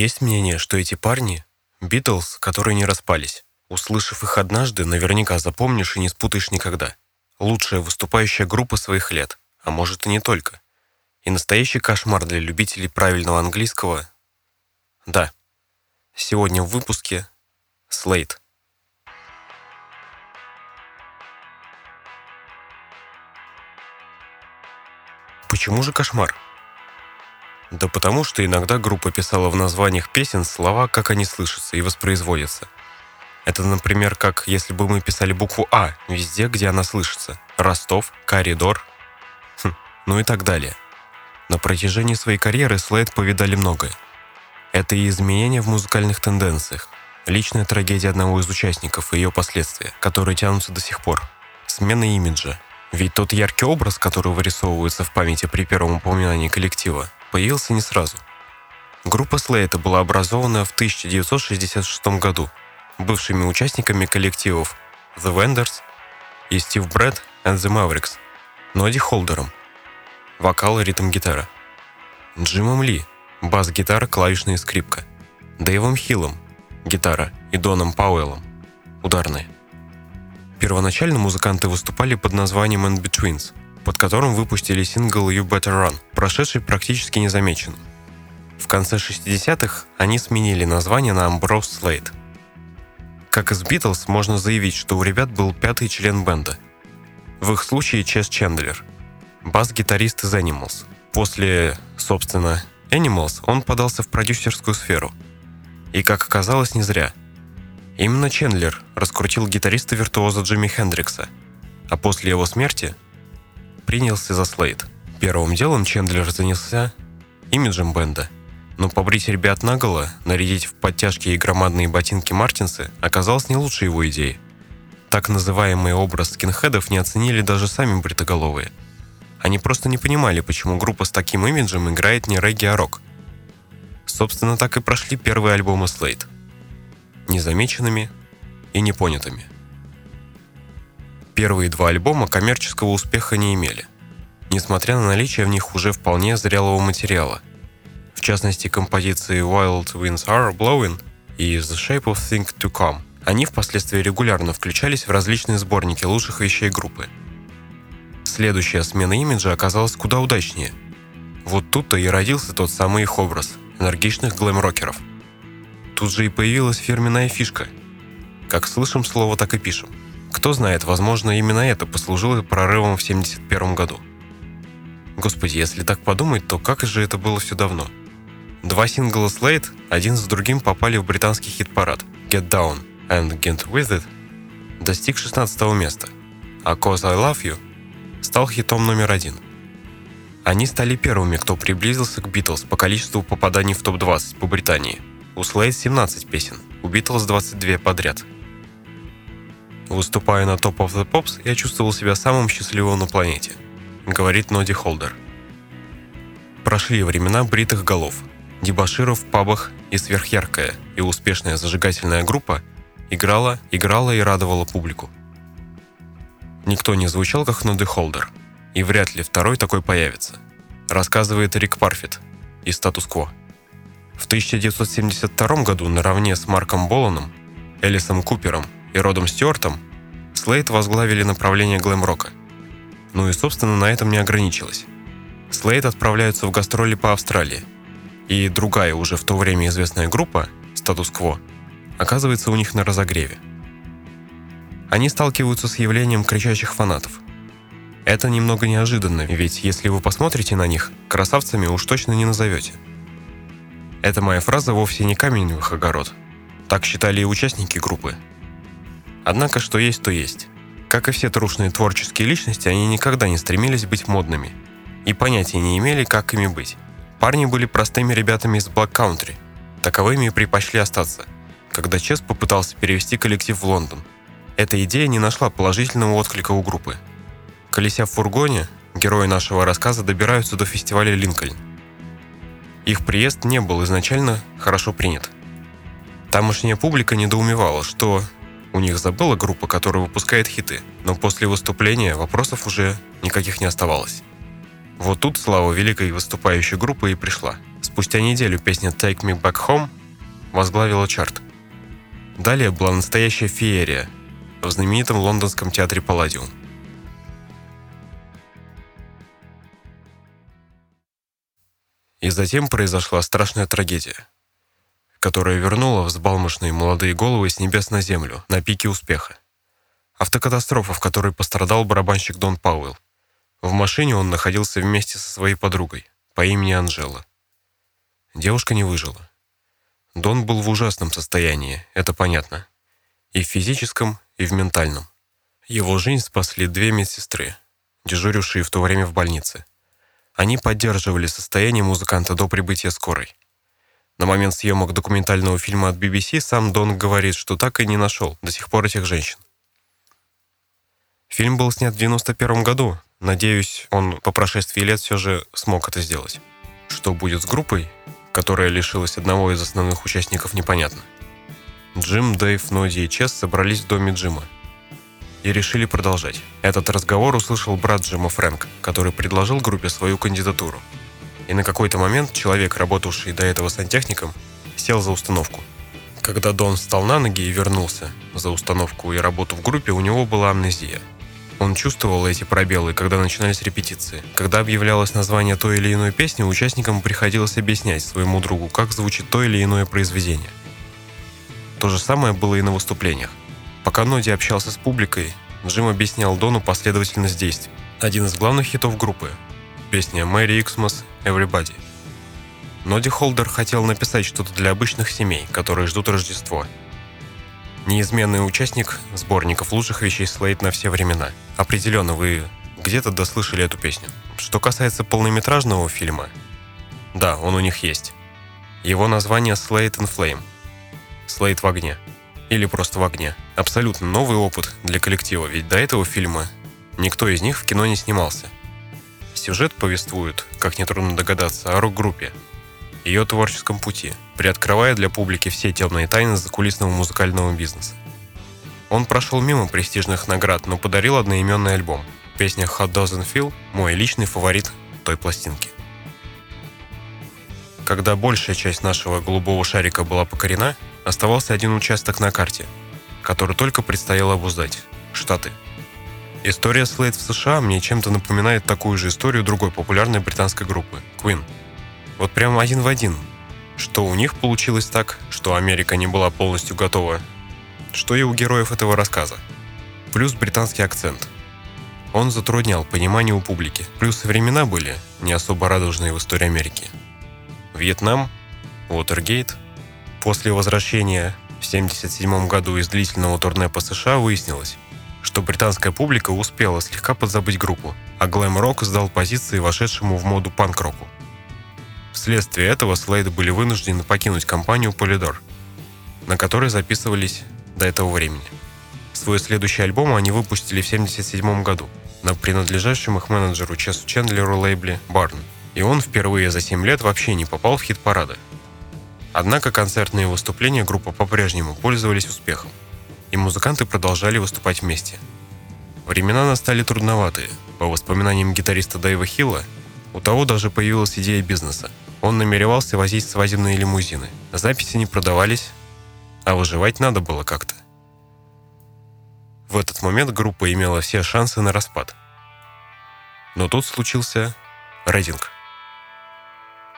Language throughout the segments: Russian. Есть мнение, что эти парни — Битлз, которые не распались. Услышав их однажды, наверняка запомнишь и не спутаешь никогда. Лучшая выступающая группа своих лет, а может и не только. И настоящий кошмар для любителей правильного английского. Да, сегодня в выпуске Slade. Почему же кошмар? Да потому что иногда группа писала в названиях песен слова, как они слышатся и воспроизводятся. Это, например, как если бы мы писали букву «А» везде, где она слышится. Ростов, коридор, ну и так далее. На протяжении своей карьеры Slade повидали многое. Это и изменения в музыкальных тенденциях, личная трагедия одного из участников и ее последствия, которые тянутся до сих пор, смена имиджа. Ведь тот яркий образ, который вырисовывается в памяти при первом упоминании коллектива, появился не сразу. Группа Slade была образована в 1966 году бывшими участниками коллективов The Vendors и Steve Brett and The Mavericks, Ноди Холдером, вокал и ритм-гитара, Джимом Ли, бас-гитара, клавишная и скрипка, Дэйвом Хиллом, гитара, и Доном Пауэллом, ударные. Первоначально музыканты выступали под названием In Betweens, под которым выпустили сингл You Better Run, прошедший практически незамеченным. В конце 60-х они сменили название на Ambrose Slade. Как из Битлз, можно заявить, что у ребят был пятый член бенда. В их случае Чес Чендлер, бас-гитарист из Animals. После, собственно, Animals он подался в продюсерскую сферу. И, как оказалось, не зря. Именно Чендлер раскрутил гитариста-виртуоза Джимми Хендрикса, а после его смерти принялся за Slade. Первым делом Чендлер занялся имиджем бенда, но побрить ребят наголо, нарядить в подтяжки и громадные ботинки Мартинсы оказалось не лучшей его идеей. Так называемый образ скинхедов не оценили даже сами бритоголовые. Они просто не понимали, почему группа с таким имиджем играет не регги, а рок. Собственно, так и прошли первые альбомы Slade. Незамеченными и непонятыми. Первые два альбома коммерческого успеха не имели, несмотря на наличие в них уже вполне зрелого материала, в частности композиции Wild Winds Are Blowing и The Shape of Things to Come. Они впоследствии регулярно включались в различные сборники лучших вещей группы. Следующая смена имиджа оказалась куда удачнее. Вот тут-то и родился тот самый их образ энергичных глэм-рокеров. Тут же и появилась фирменная фишка. Как слышим слово, так и пишем. Кто знает, возможно, именно это послужило прорывом в 1971 году. Господи, если так подумать, то как же это было все давно? Два сингла Slade один за другим попали в британский хит-парад Get Down and Get With It, достиг 16-го места, а Cause I Love You стал хитом номер 1. Они стали первыми, кто приблизился к Битлз по количеству попаданий в топ-20 по Британии. У Slade 17 песен, у Beatles 22 подряд. Выступая на Top of the Pops, я чувствовал себя самым счастливым на планете, говорит Ноди Холдер. Прошли времена бритых голов, дебоширов в пабах, и сверхяркая и успешная зажигательная группа играла и радовала публику. Никто не звучал, как Ноди Холдер, и вряд ли второй такой появится, рассказывает Рик Парфит из Status Quo. В 1972 году наравне с Марком Боланом, Элисом Купером и Родом Стюартом Slade возглавили направление глэм-рока. Ну и, собственно, на этом не ограничилось. Slade отправляются в гастроли по Австралии, и другая уже в то время известная группа, Status Quo, оказывается у них на разогреве. Они сталкиваются с явлением кричащих фанатов. Это немного неожиданно, ведь если вы посмотрите на них, красавцами уж точно не назовете. Эта моя фраза вовсе не камень в их огород. Так считали и участники группы. Однако, что есть, то есть. Как и все трушные творческие личности, они никогда не стремились быть модными. И понятия не имели, как ими быть. Парни были простыми ребятами из Блэк-кантри. Таковыми и предпочли остаться, когда Чес попытался перевести коллектив в Лондон. Эта идея не нашла положительного отклика у группы. Колеся в фургоне, герои нашего рассказа добираются до фестиваля Линкольн. Их приезд не был изначально хорошо принят. Тамошняя публика недоумевала, что у них забыла группа, которая выпускает хиты, но после выступления вопросов уже никаких не оставалось. Вот тут слава великой выступающей группы и пришла. Спустя неделю песня «Take Me Back Home» возглавила чарт. Далее была настоящая феерия в знаменитом лондонском театре «Палладиум». И затем произошла страшная трагедия, которая вернула взбалмошные молодые головы с небес на землю на пике успеха. Автокатастрофа, в которой пострадал барабанщик Дон Пауэлл. В машине он находился вместе со своей подругой по имени Анжела. Девушка не выжила. Дон был в ужасном состоянии, это понятно. И в физическом, и в ментальном. Его жизнь спасли две медсестры, дежурившие в то время в больнице. Они поддерживали состояние музыканта до прибытия скорой. На момент съемок документального фильма от BBC сам Дон говорит, что так и не нашел до сих пор этих женщин. Фильм был снят в 1991 году. Надеюсь, он по прошествии лет все же смог это сделать. Что будет с группой, которая лишилась одного из основных участников, непонятно. Джим, Дэйв, Ноди и Чес собрались в доме Джима и решили продолжать. Этот разговор услышал брат Джима Фрэнк, который предложил группе свою кандидатуру. И на какой-то момент человек, работавший до этого сантехником, сел за установку. Когда Дон встал на ноги и вернулся за установку и работу в группе, у него была амнезия. Он чувствовал эти пробелы, когда начинались репетиции. Когда объявлялось название той или иной песни, участникам приходилось объяснять своему другу, как звучит то или иное произведение. То же самое было и на выступлениях. Пока Ноди общался с публикой, Джим объяснял Дону последовательность действий. Один из главных хитов группы — песня «Merry Xmas, Everybody». Ноди Холдер хотел написать что-то для обычных семей, которые ждут Рождество. Неизменный участник сборников лучших вещей Slade на все времена. Определенно вы где-то дослышали эту песню. Что касается полнометражного фильма, да, он у них есть. Его название «Slade in Flame». «Slade в огне». Или просто в огне. Абсолютно новый опыт для коллектива, ведь до этого фильма никто из них в кино не снимался. Сюжет повествует, как нетрудно догадаться, о рок-группе, ее творческом пути, приоткрывая для публики все темные тайны закулисного музыкального бизнеса. Он прошел мимо престижных наград, но подарил одноименный альбом. Песня «Hot Doesn't Feel» — мой личный фаворит той пластинки. Когда большая часть нашего голубого шарика была покорена, оставался один участок на карте, который только предстояло обуздать — Штаты. История Slade в США мне чем-то напоминает такую же историю другой популярной британской группы — Queen. Вот прямо один в один, что у них получилось так, что Америка не была полностью готова, что и у героев этого рассказа. Плюс британский акцент. Он затруднял понимание у публики. Плюс времена были не особо радужные в истории Америки. Вьетнам, Уотергейт. После возвращения в 1977 году из длительного турне по США выяснилось, что британская публика успела слегка подзабыть группу, а глэм-рок сдал позиции вошедшему в моду панк-року. Вследствие этого Slade были вынуждены покинуть компанию Polydor, на которой записывались до этого времени. Свой следующий альбом они выпустили в 1977 году на принадлежащем их менеджеру Чесу Чендлеру лейбле Barn, и он впервые за 7 лет вообще не попал в хит-парады. Однако концертные выступления группы по-прежнему пользовались успехом, и музыканты продолжали выступать вместе. Времена настали трудноватые. По воспоминаниям гитариста Дэйва Хилла, у того даже появилась идея бизнеса. Он намеревался возить свадебные лимузины. Записи не продавались, а выживать надо было как-то. В этот момент группа имела все шансы на распад. Но тут случился рейдинг.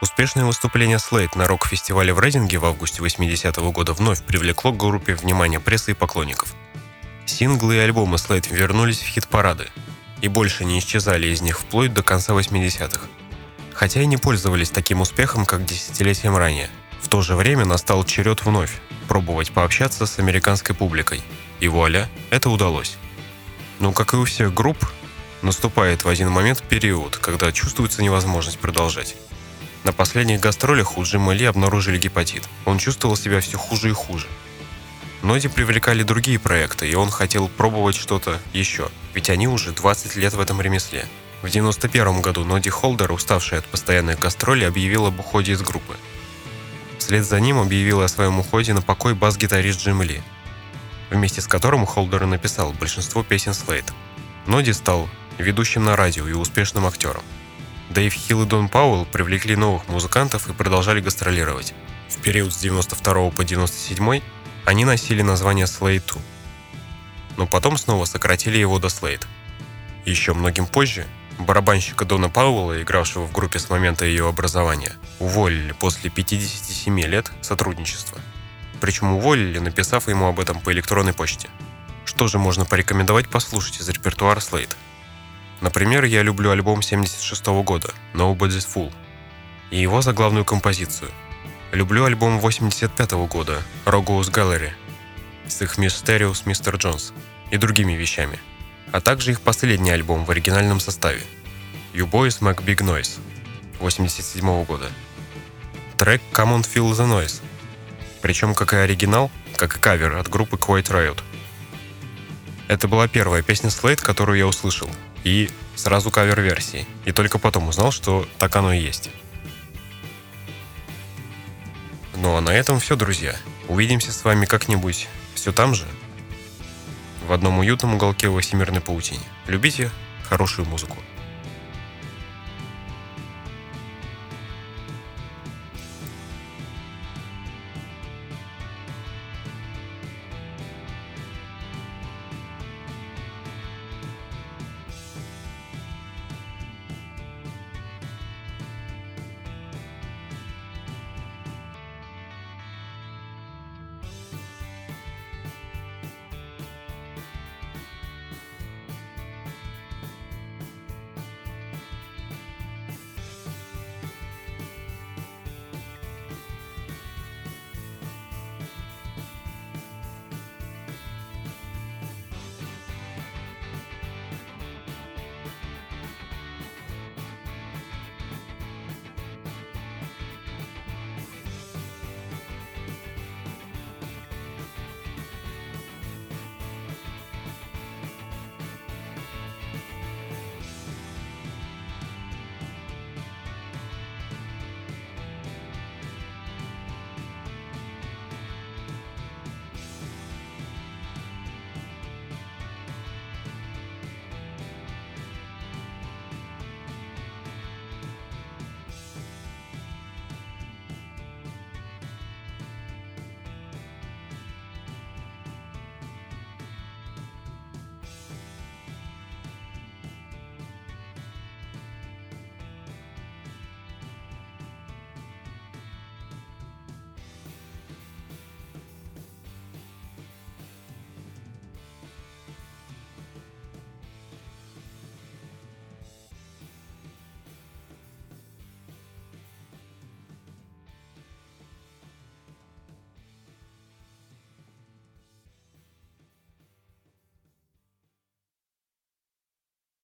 Успешное выступление Slade на рок-фестивале в Рейдинге в августе 80-го года вновь привлекло к группе внимание прессы и поклонников. Синглы и альбомы Slade вернулись в хит-парады и больше не исчезали из них вплоть до конца 80-х, хотя и не пользовались таким успехом, как десятилетием ранее. В то же время настал черед вновь пробовать пообщаться с американской публикой, и вуаля, это удалось. Но, как и у всех групп, наступает в один момент период, когда чувствуется невозможность продолжать. На последних гастролях у Джима Ли обнаружили гепатит. Он чувствовал себя все хуже и хуже. Ноди привлекали другие проекты, и он хотел пробовать что-то еще, ведь они уже 20 лет в этом ремесле. В 1991 году Ноди Холдер, уставшая от постоянных гастролей, объявила об уходе из группы. Вслед за ним объявила о своем уходе на покой бас-гитарист Джим Ли, вместе с которым Холдер написал большинство песен Slade. Ноди стал ведущим на радио и успешным актером. Дэйв Хилл и Дон Пауэлл привлекли новых музыкантов и продолжали гастролировать. В период с 92 по 97 они носили название Slade 2, но потом снова сократили его до Slade. Еще многим позже барабанщика Дона Пауэлла, игравшего в группе с момента ее образования, уволили после 57 лет сотрудничества. Причем уволили, написав ему об этом по электронной почте. Что же можно порекомендовать послушать из репертуара Slade? Например, я люблю альбом 76 года «Nobody's Fool» и его заглавную композицию. Люблю альбом 85 года «Rogue's Gallery» с их «Mysterious Mr. Jones» и другими вещами, а также их последний альбом в оригинальном составе «You Boys Make Big Noise» 87 года. Трек «Come on Feel the Noise», причем как и оригинал, как и кавер от группы Quiet Riot. Это была первая песня Slade, которую я услышал, и сразу кавер-версии, и только потом узнал, что так оно и есть. Ну а на этом все, друзья. Увидимся с вами как-нибудь все там же, в одном уютном уголке во всемирной паутине. Любите хорошую музыку.